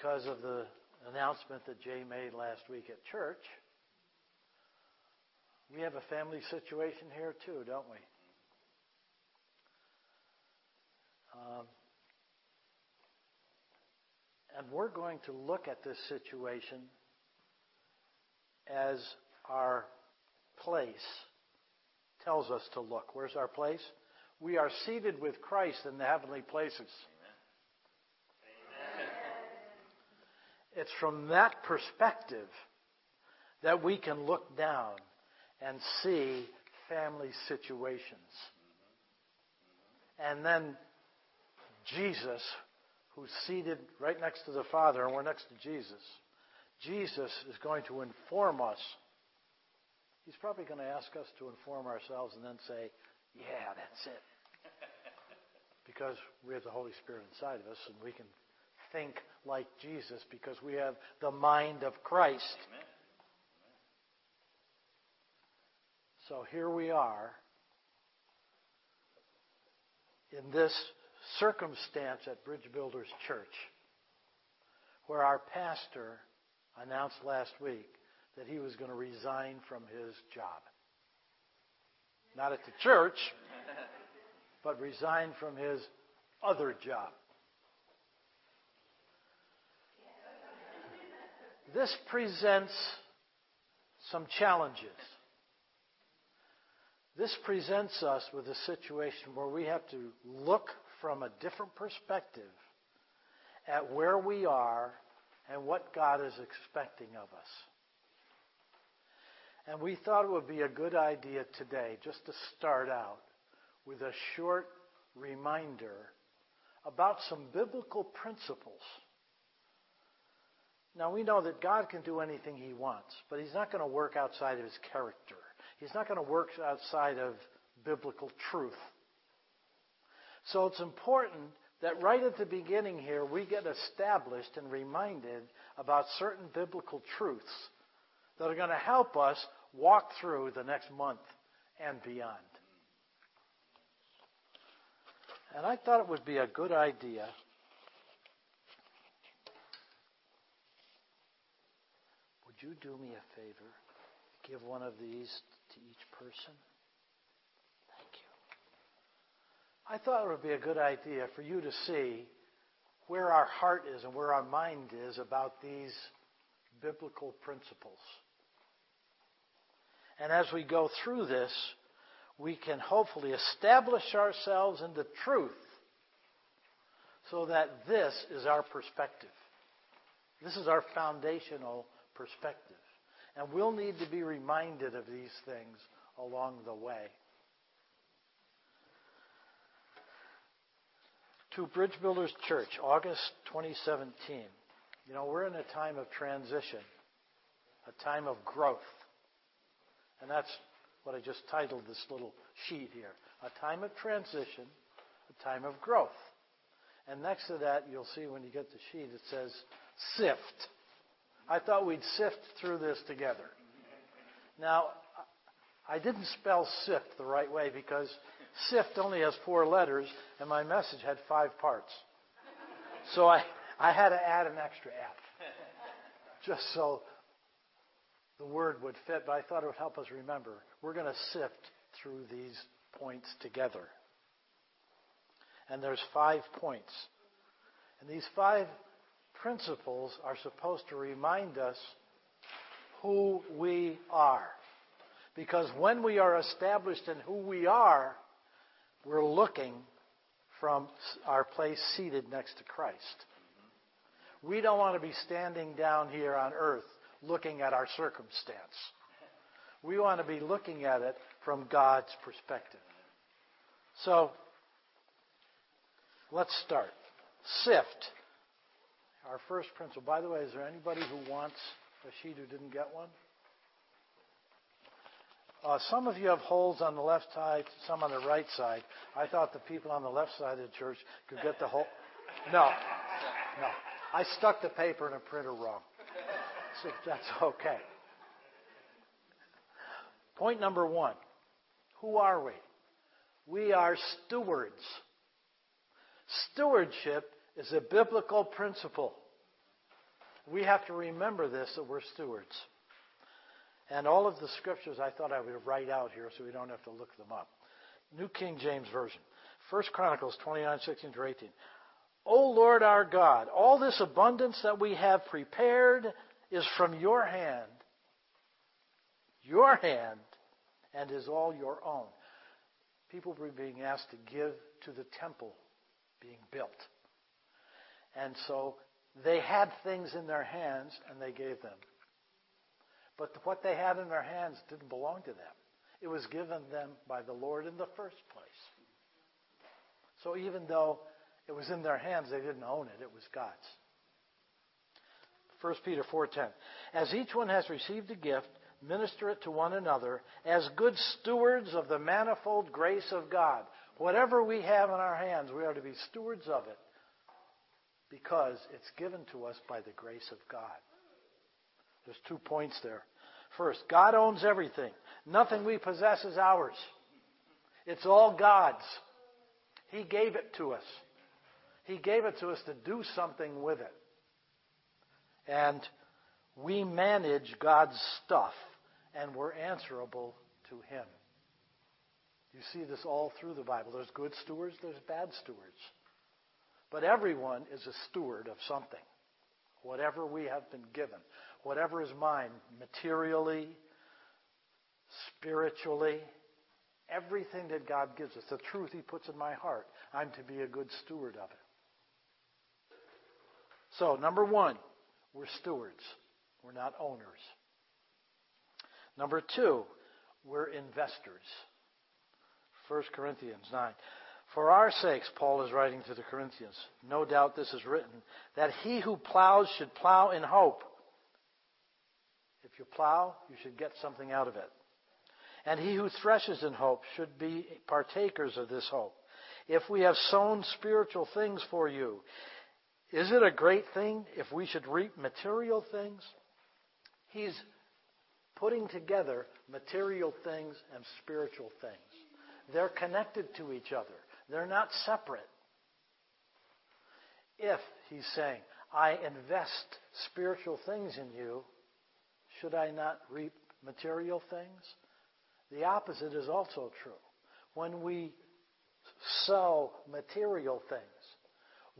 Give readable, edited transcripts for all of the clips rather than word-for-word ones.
because of the announcement that Jay made last week at church, we have a family situation here too, don't we? And we're going to look at this situation as our place tells us to look. Where's our place? We are seated with Christ in the heavenly places. Amen. It's from that perspective that we can look down and see family situations. And then Jesus, who's seated right next to the Father, and we're next to Jesus. Jesus is going to inform us. He's probably going to ask us to inform ourselves and then say, yeah, that's it. Because we have the Holy Spirit inside of us, and we can think like Jesus because we have the mind of Christ. Amen. So here we are in this circumstance at Bridge Builders Church, where our pastor announced last week that he was going to resign from his job. Not at the church, but resign from his other job. This presents some challenges. This presents us with a situation where we have to look from a different perspective at where we are and what God is expecting of us. And we thought it would be a good idea today just to start out with a short reminder about some biblical principles. Now, we know that God can do anything he wants, but he's not going to work outside of his character. He's not going to work outside of biblical truth. So it's important that right at the beginning here, we get established and reminded about certain biblical truths that are going to help us walk through the next month and beyond. And I thought it would be a good idea . Would you do me a favor? Give one of these to each person. I thought it would be a good idea for you to see where our heart is and where our mind is about these biblical principles. And as we go through this, we can hopefully establish ourselves in the truth so that this is our perspective. This is our foundational perspective. And we'll need to be reminded of these things along the way. To Bridge Builders Church, August 2017. You know, we're in a time of transition, a time of growth. And that's what I just titled this little sheet here. A time of transition, a time of growth. And next to that, you'll see when you get the sheet, it says sift. I thought we'd sift through this together. Now, I didn't spell sift the right way because sift only has 4 letters, and my message had 5 parts. So I had to add an extra F just so the word would fit, but I thought it would help us remember. We're going to sift through these points together. And there's 5 points. And these 5 principles are supposed to remind us who we are. Because when we are established in who we are, we're looking from our place seated next to Christ. We don't want to be standing down here on earth looking at our circumstance. We want to be looking at it from God's perspective. So, let's start. Sift. Our first principle. By the way, is there anybody who wants a sheet who didn't get one? Some of you have holes on the left side, some on the right side. I thought the people on the left side of the church could get the hole. No. I stuck the paper in a printer wrong. So that's okay. Point number 1. Who are we? We are stewards. Stewardship is a biblical principle. we have to remember this, that we're stewards. And all of the scriptures I thought I would write out here so we don't have to look them up. New King James Version. 1 Chronicles 29:16 through 18. O Lord our God, all this abundance that we have prepared is from your hand, and is all your own. People were being asked to give to the temple being built. And so they had things in their hands, and they gave them. But what they had in their hands didn't belong to them. It was given them by the Lord in the first place. So even though it was in their hands, they didn't own it. It was God's. 1 Peter 4:10. As each one has received a gift, minister it to one another as good stewards of the manifold grace of God. Whatever we have in our hands, we are to be stewards of it, because it's given to us by the grace of God. There's 2 points there. First, God owns everything. Nothing we possess is ours. It's all God's. He gave it to us. He gave it to us to do something with it. And we manage God's stuff, and we're answerable to Him. You see this all through the Bible. There's good stewards, there's bad stewards. But everyone is a steward of something. Whatever we have been given, whatever is mine, materially, spiritually, everything that God gives us, the truth He puts in my heart, I'm to be a good steward of it. So, number one, we're stewards. We're not owners. Number two, we're investors. 1 Corinthians 9. For our sakes, Paul is writing to the Corinthians, no doubt this is written, that he who plows should plow in hope. If you plow, you should get something out of it. And he who threshes in hope should be partakers of this hope. If we have sown spiritual things for you, is it a great thing if we should reap material things? He's putting together material things and spiritual things. They're connected to each other. They're not separate. If, he's saying, I invest spiritual things in you, should I not reap material things? The opposite is also true. When we sow material things,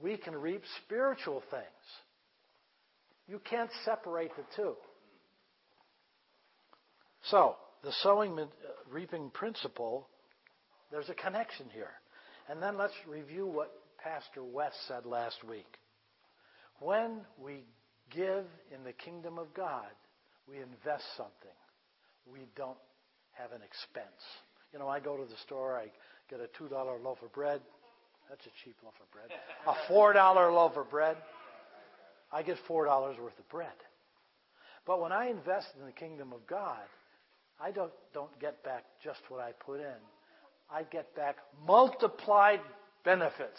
we can reap spiritual things. You can't separate the two. So, the sowing-reaping principle, there's a connection here. And then let's review what Pastor Wes said last week. When we give in the kingdom of God, we invest something. We don't have an expense. You know, I go to the store, I get a $2 loaf of bread. That's a cheap loaf of bread. A $4 loaf of bread. I get $4 worth of bread. But when I invest in the kingdom of God, I don't get back just what I put in. I get back multiplied benefits.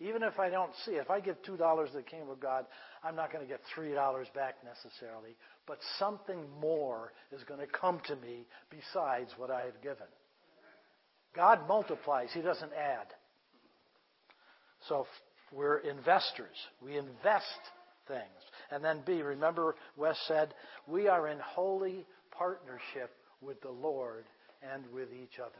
Even if I don't see it. If I give $2 to the kingdom of God, I'm not going to get $3 back necessarily. But something more is going to come to me besides what I have given. God multiplies. He doesn't add. So we're investors. We invest things. And then B, remember Wes said, we are in holy partnership with the Lord and with each other.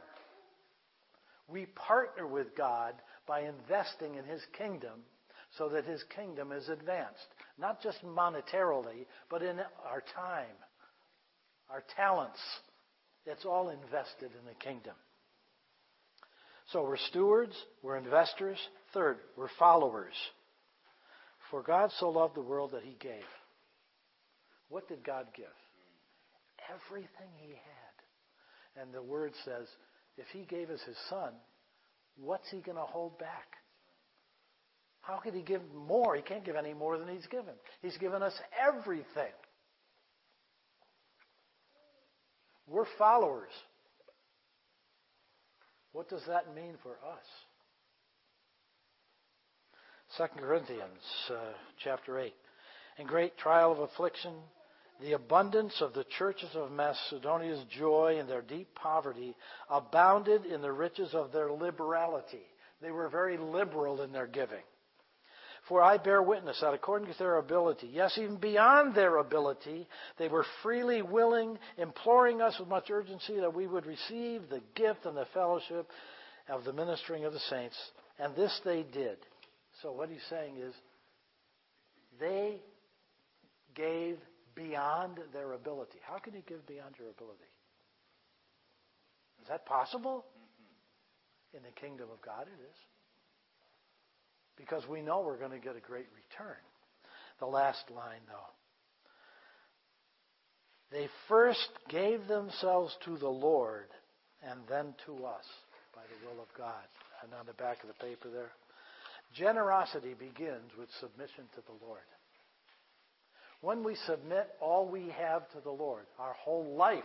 We partner with God by investing in His kingdom so that His kingdom is advanced. Not just monetarily, but in our time, our talents. It's all invested in the kingdom. So we're stewards, we're investors. Third, we're followers. For God so loved the world that He gave. What did God give? Everything He had. And the Word says, if He gave us His Son, what's He going to hold back? How could He give more? He can't give any more than He's given. He's given us everything. We're followers. What does that mean for us? 2 Corinthians chapter 8. In great trial of affliction, the abundance of the churches of Macedonia's joy and their deep poverty abounded in the riches of their liberality. They were very liberal in their giving. For I bear witness that according to their ability, yes, even beyond their ability, they were freely willing, imploring us with much urgency that we would receive the gift and the fellowship of the ministering of the saints. And this they did. So what he's saying is they gave beyond their ability. How can you give beyond your ability? Is that possible? In the kingdom of God it is. Because we know we're going to get a great return. The last line, though. They first gave themselves to the Lord and then to us by the will of God. And on the back of the paper there, generosity begins with submission to the Lord. When we submit all we have to the Lord, our whole life,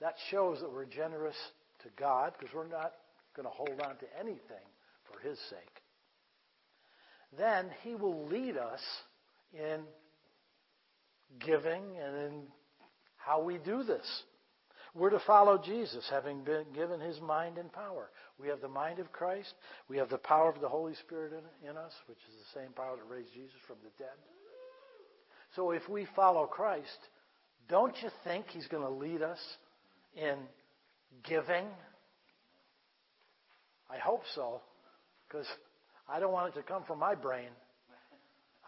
that shows that we're generous to God, because we're not going to hold on to anything for His sake. Then He will lead us in giving and in how we do this. We're to follow Jesus, having been given His mind and power. We have the mind of Christ. We have the power of the Holy Spirit in us, which is the same power that raised Jesus from the dead. So if we follow Christ, don't you think He's going to lead us in giving? I hope so, because I don't want it to come from my brain.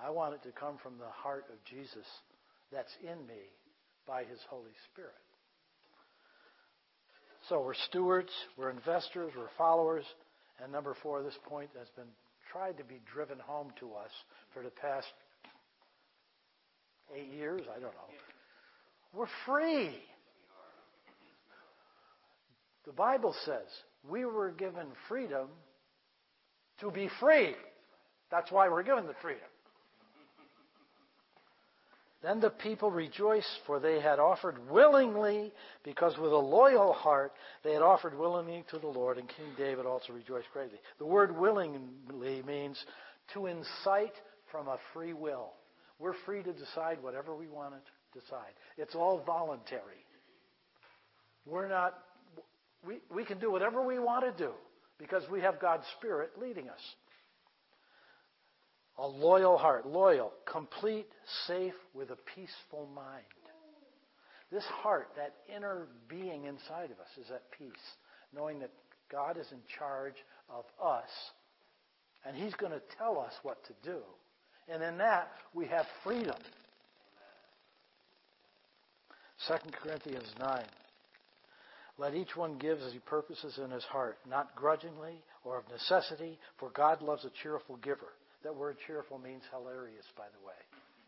I want it to come from the heart of Jesus that's in me by His Holy Spirit. So we're stewards, we're investors, we're followers. And number four, this point has been tried to be driven home to us for the past 8 years. I don't know. We're free. The Bible says we were given freedom to be free. That's why we're given the freedom. Then the people rejoiced, for they had offered willingly, because with a loyal heart they had offered willingly to the Lord, and King David also rejoiced greatly. The word willingly means to incite from a free will. We're free to decide whatever we want to decide. It's all voluntary. We're not... We can do whatever we want to do because we have God's Spirit leading us. A loyal heart, loyal, complete, safe, with a peaceful mind. This heart, that inner being inside of us, is at peace, knowing that God is in charge of us and He's going to tell us what to do. And in that, we have freedom. 2 Corinthians 9. Let each one give as he purposes in his heart, not grudgingly or of necessity, for God loves a cheerful giver. That word cheerful means hilarious, by the way.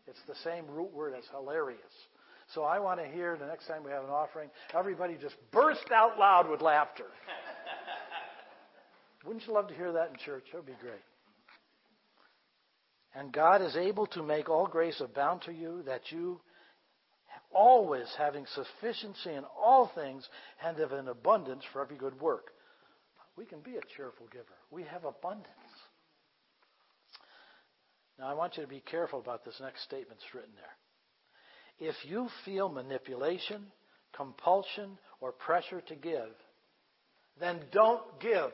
It's the same root word as hilarious. So I want to hear the next time we have an offering, everybody just burst out loud with laughter. Wouldn't you love to hear that in church? That would be great. And God is able to make all grace abound to you, that you, always having sufficiency in all things and of an abundance for every good work. We can be a cheerful giver. We have abundance. Now, I want you to be careful about this next statement that's written there. If you feel manipulation, compulsion, or pressure to give, then don't give.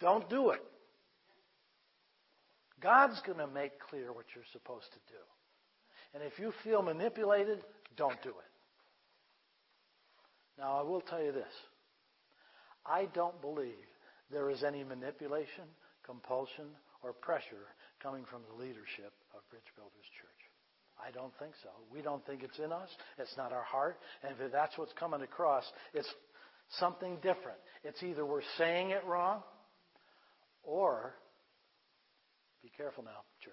Don't do it. God's going to make clear what you're supposed to do. And if you feel manipulated, don't do it. Now, I will tell you this. I don't believe there is any manipulation, compulsion, or pressure coming from the leadership of Bridge Builders Church. I don't think so. We don't think it's in us. It's not our heart. And if that's what's coming across, it's something different. It's either we're saying it wrong or, be careful now, church,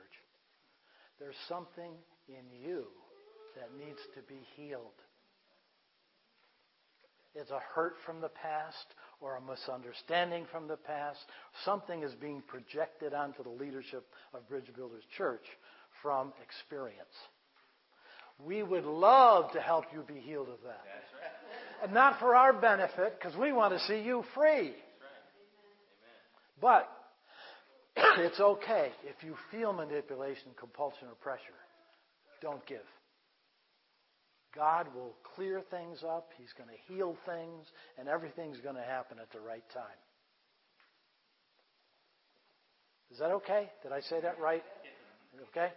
there's something in you that needs to be healed. It's a hurt from the past or a misunderstanding from the past. Something is being projected onto the leadership of Bridge Builders Church from experience. We would love to help you be healed of that. That's right. And not for our benefit, because we want to see you free. That's right. Amen. But it's okay if you feel manipulation, compulsion, or pressure. Don't give. God will clear things up. He's going to heal things, and everything's going to happen at the right time. Is that okay? Did I say that right? Okay?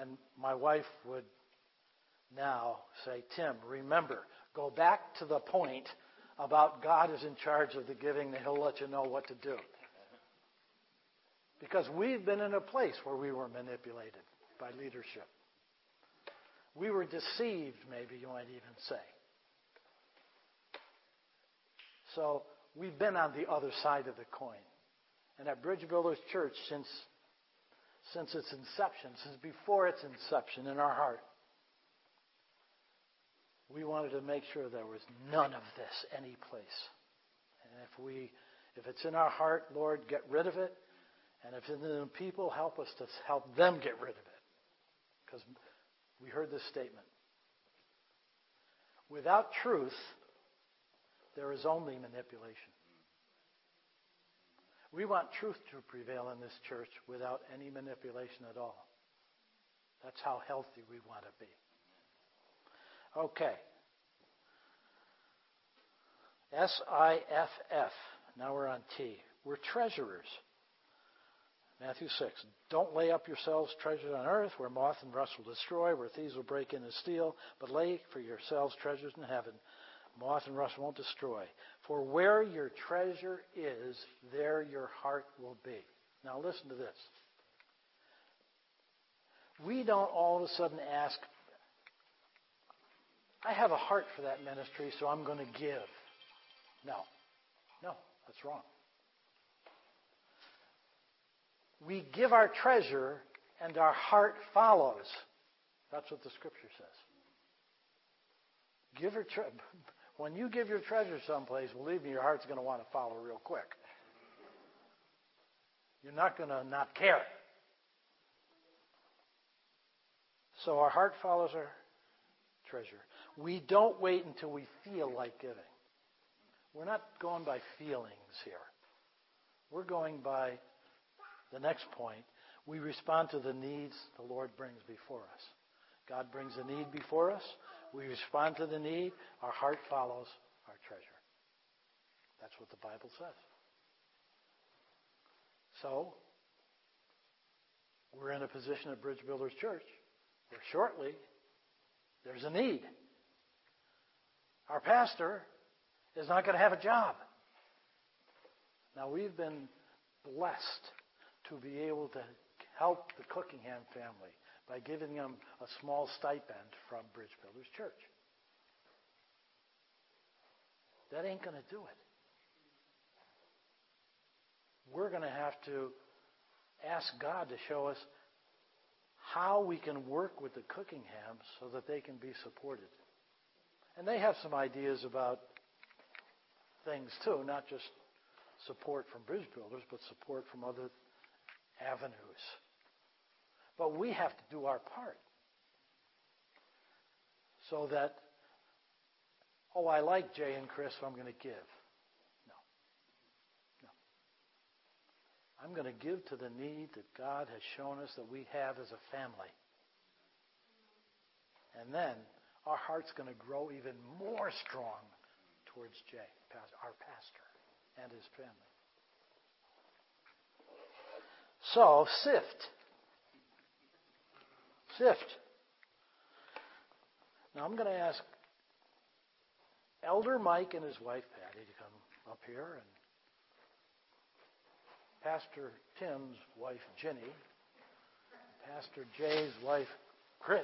And my wife would now say, Tim, remember, go back to the point about God is in charge of the giving, and he'll let you know what to do. Because we've been in a place where we were manipulated by leadership. We were deceived, maybe you might even say. So we've been on the other side of the coin. And at Bridge Builders Church, since its inception, since before its inception in our heart, we wanted to make sure there was none of this any place. And if it's in our heart, Lord, get rid of it. And if it's in the people, help us to help them get rid of it. Because we heard this statement. Without truth, there is only manipulation. We want truth to prevail in this church without any manipulation at all. That's how healthy we want to be. Okay. SIFF. Now we're on T. We're treasurers. Matthew 6. Don't lay up yourselves treasures on earth where moth and rust will destroy, where thieves will break in and steal, but lay for yourselves treasures in heaven. Moth and rust won't destroy. For where your treasure is, there your heart will be. Now listen to this. We don't all of a sudden ask, I have a heart for that ministry, so I'm going to give. No, that's wrong. We give our treasure, and our heart follows. That's what the Scripture says. When you give your treasure someplace, believe me, your heart's going to want to follow real quick. You're not going to not care. So our heart follows our treasure. We don't wait until we feel like giving. We're not going by feelings here. We're going by the next point. We respond to the needs the Lord brings before us. God brings a need before us. We respond to the need. Our heart follows our treasure. That's what the Bible says. So, we're in a position at Bridge Builders Church where shortly there's a need. Our pastor is not going to have a job. Now, we've been blessed to be able to help the Cookingham family by giving them a small stipend from Bridge Builders Church. That ain't going to do it. We're going to have to ask God to show us how we can work with the Cookinghams so that they can be supported. And they have some ideas about things too, not just support from Bridge Builders, but support from other avenues. But we have to do our part so that, oh, I like Jay and Chris, so I'm going to give. No. I'm going to give to the need that God has shown us that we have as a family. And then our heart's going to grow even more strong towards Jay, our pastor, and his family. So, sift. Now I'm going to ask Elder Mike and his wife Patty to come up here, and Pastor Tim's wife Jenny, Pastor Jay's wife Chris.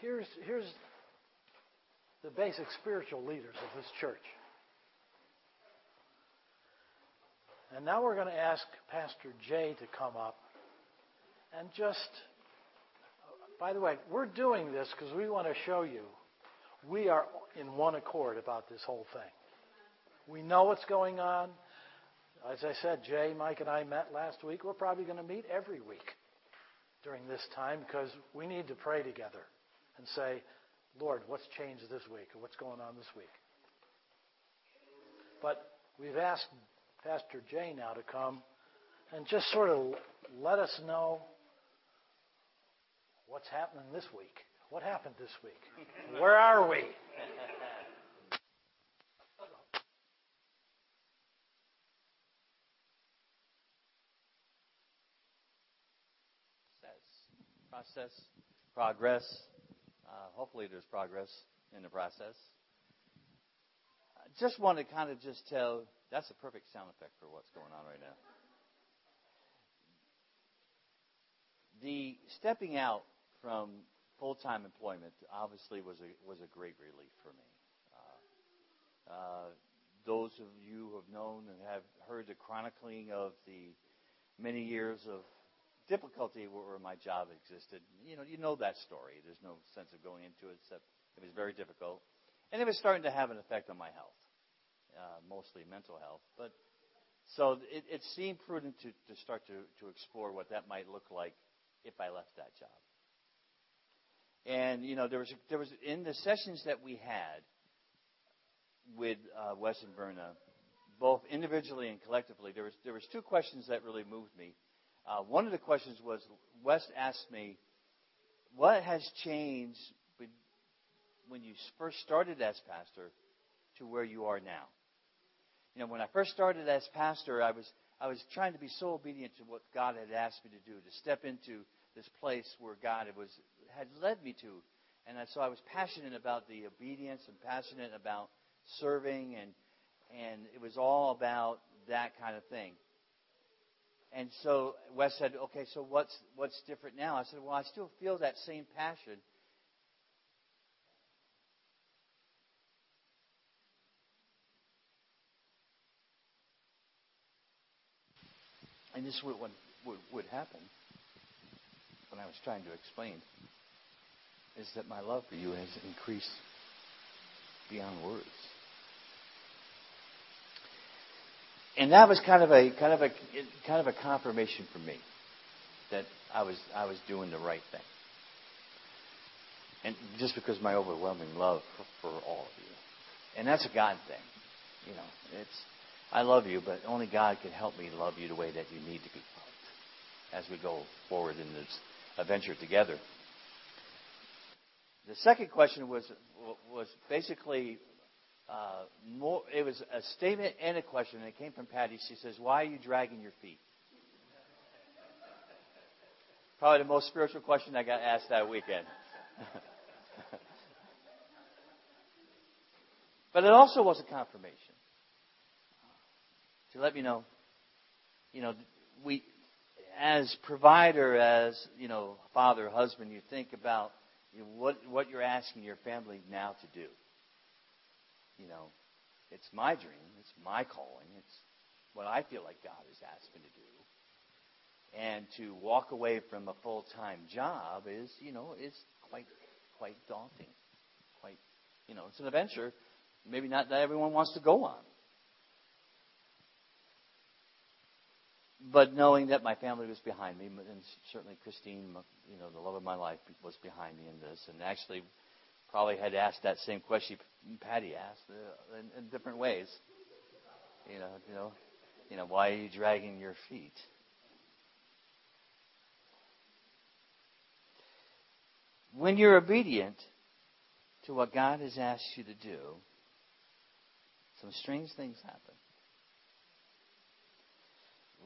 Here's the basic spiritual leaders of this church. And now we're going to ask Pastor Jay to come up. And just, by the way, we're doing this because we want to show you we are in one accord about this whole thing. We know what's going on. As I said, Jay, Mike, and I met last week. We're probably going to meet every week during this time because we need to pray together and say, Lord, what's changed this week? Or what's going on this week? But we've asked Pastor Jay now to come and just sort of let us know What's happening this week? What happened this week? Where are we? Process, progress. Hopefully there's progress in the process. I just want to kind of just tell, that's a perfect sound effect for what's going on right now. The stepping out from full-time employment obviously was a great relief for me. Those of you who have known and have heard the chronicling of the many years of difficulty where my job existed, you know that story. There's no sense of going into it, except it was very difficult. And it was starting to have an effect on my health, mostly mental health. But so it seemed prudent to start to explore what that might look like if I left that job. And, there was in the sessions that we had with Wes and Verna, both individually and collectively, there was two questions that really moved me. One of the questions was, Wes asked me, what has changed when you first started as pastor to where you are now? When I first started as pastor, I was trying to be so obedient to what God had asked me to do, to step into this place where God had led me to. And so I was passionate about the obedience and passionate about serving, and it was all about that kind of thing. And so Wes said, okay, so what's different now? I said, well, I still feel that same passion. And this would happen when I was trying to explain is that my love for you has increased beyond words. And that was kind of a confirmation for me that I was doing the right thing. And just because of my overwhelming love for all of you, and that's a God thing, I love you, but only God can help me love you the way that you need to be loved as we go forward in this adventure together. The second question was basically. More, it was a statement and a question, and it came from Patty. She says, why are you dragging your feet? Probably the most spiritual question I got asked that weekend. But it also was a confirmation to let me know, we, as provider, as, father, husband, you think about what you're asking your family now to do. It's my dream. It's my calling. It's what I feel like God has asked me to do. And to walk away from a full-time job is, is quite daunting. Quite, it's an adventure. Maybe not that everyone wants to go on. But knowing that my family was behind me, and certainly Christine, the love of my life, was behind me in this. And actually, probably had asked that same question Patty asked in different ways. Why are you dragging your feet? When you're obedient to what God has asked you to do, some strange things happen.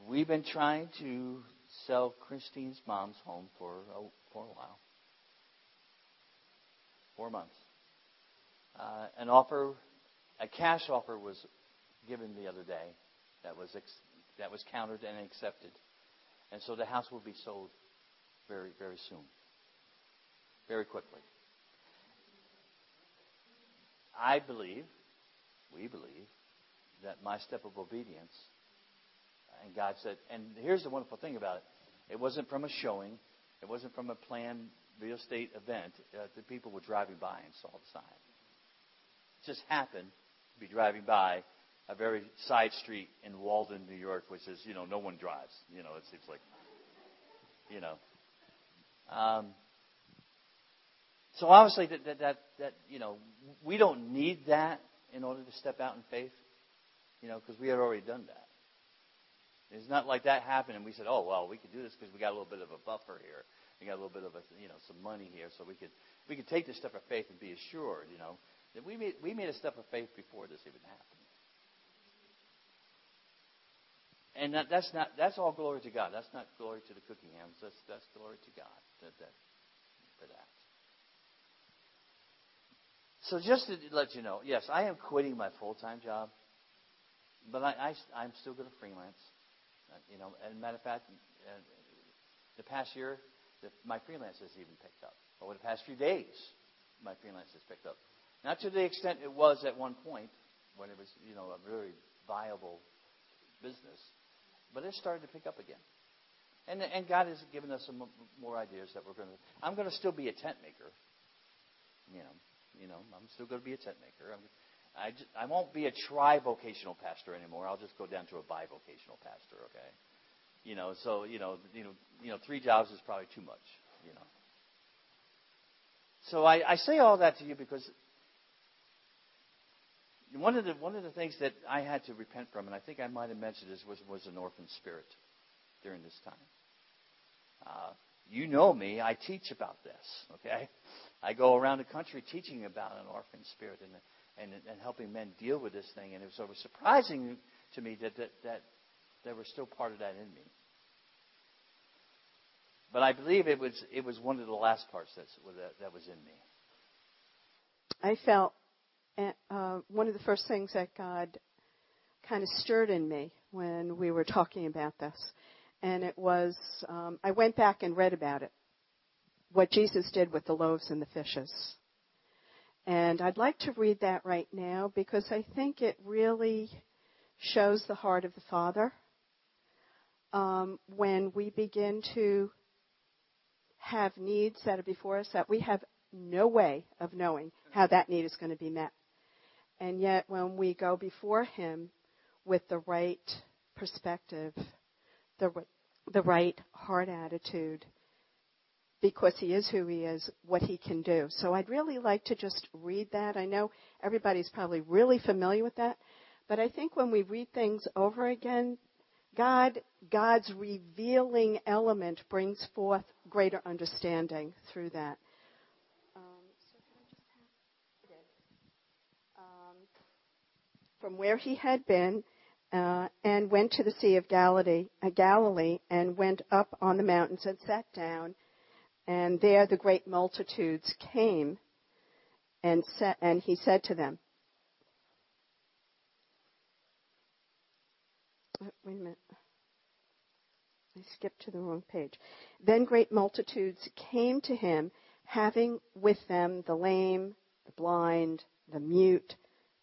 We've been trying to sell Christine's mom's home for a while. 4 months. An offer, a cash offer, was given the other day that was countered and accepted, and so the house will be sold very, very soon, very quickly. I believe, we believe, that my step of obedience, and God said, and here's the wonderful thing about it: it wasn't from a showing, it wasn't from a planned real estate event. The people were driving by and saw the sign. Just happened to be driving by a very side street in Walden, New York, which is, no one drives. It seems like, So obviously that we don't need that in order to step out in faith, because we had already done that. It's not like that happened and we said, oh, well, we could do this because we got a little bit of a buffer here. we got a little bit of some money here, so we could take this step of faith and be assured, that we made a step of faith before this even happened. And that's all glory to God. That's not glory to the Cookinghams. That's glory to God for that. So just to let you know, yes, I am quitting my full-time job, but I'm still going to freelance. And matter of fact, the past year, my freelance has even picked up. Over the past few days, my freelance has picked up. Not to the extent it was at one point when it was, a really viable business, but it's starting to pick up again. And God has given us some more ideas that we're going to. I'm going to still be a tent maker. I'm still going to be a tent maker. I won't be a tri-vocational pastor anymore. I'll just go down to a bivocational pastor. Okay, so 3 jobs is probably too much. So I say all that to you because one of the things that I had to repent from, and I think I might have mentioned this, was an orphan spirit during this time. You know me. I teach about this. Okay, I go around the country teaching about an orphan spirit and helping men deal with this thing. And it was surprising to me that there was still part of that in me. But I believe it was one of the last parts that was in me. I felt one of the first things that God kind of stirred in me when we were talking about this. And it was, I went back and read about it, what Jesus did with the loaves and the fishes. And I'd like to read that right now because I think it really shows the heart of the Father when we begin to have needs that are before us that we have no way of knowing how that need is going to be met. And yet when we go before Him with the right perspective, the right heart attitude, because He is who He is, what He can do. So I'd really like to just read that. I know everybody's probably really familiar with that, but I think when we read things over again, God's revealing element brings forth greater understanding through that. From where He had been and went to the Sea of Galilee and went up on the mountains and sat down. And there the great multitudes came, and He said to them, wait a minute, I skipped to the wrong page. Then great multitudes came to Him, having with them the lame, the blind, the mute,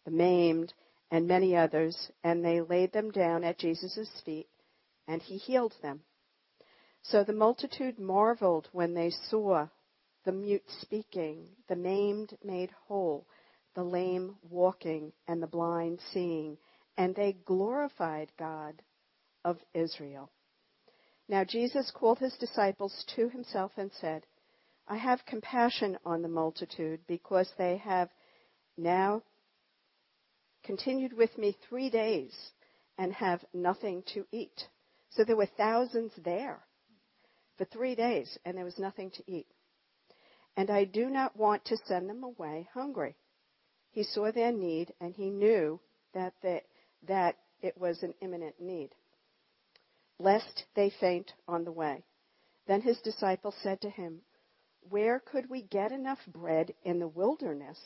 the maimed, and many others, and they laid them down at Jesus' feet, and He healed them. So the multitude marveled when they saw the mute speaking, the maimed made whole, the lame walking, and the blind seeing. And they glorified God of Israel. Now Jesus called His disciples to Himself and said, I have compassion on the multitude because they have now continued with me 3 days and have nothing to eat. So there were thousands there for 3 days, and there was nothing to eat. And I do not want to send them away hungry. He saw their need, and He knew that it was an imminent need, lest they faint on the way. Then His disciples said to Him, where could we get enough bread in the wilderness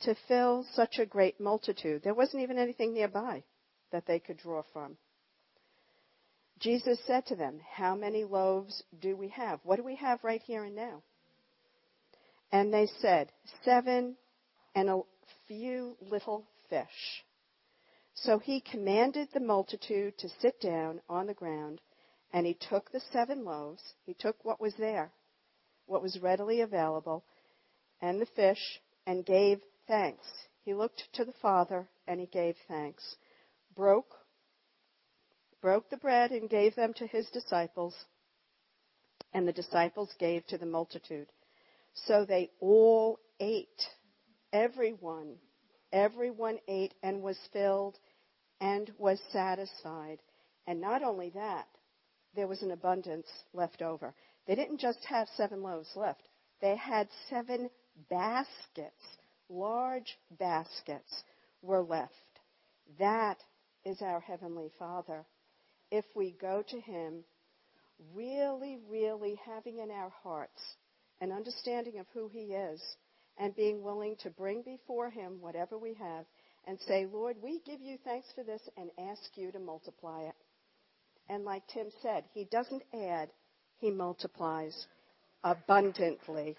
to fill such a great multitude? There wasn't even anything nearby that they could draw from. Jesus said to them, how many loaves do we have? What do we have right here and now? And they said, 7 and a few little fish. So He commanded the multitude to sit down on the ground, and He took the 7 loaves. He took what was there, what was readily available, and the fish, and gave thanks. He looked to the Father, and He gave thanks, broke the bread and gave them to His disciples, and the disciples gave to the multitude. So they all ate, everyone ate and was filled and was satisfied. And not only that, there was an abundance left over. They didn't just have 7 loaves left. They had 7 baskets, large baskets were left. That is our Heavenly Father. If we go to Him, really, really having in our hearts an understanding of who He is and being willing to bring before Him whatever we have and say, Lord, we give you thanks for this and ask you to multiply it. And like Tim said, He doesn't add, He multiplies abundantly.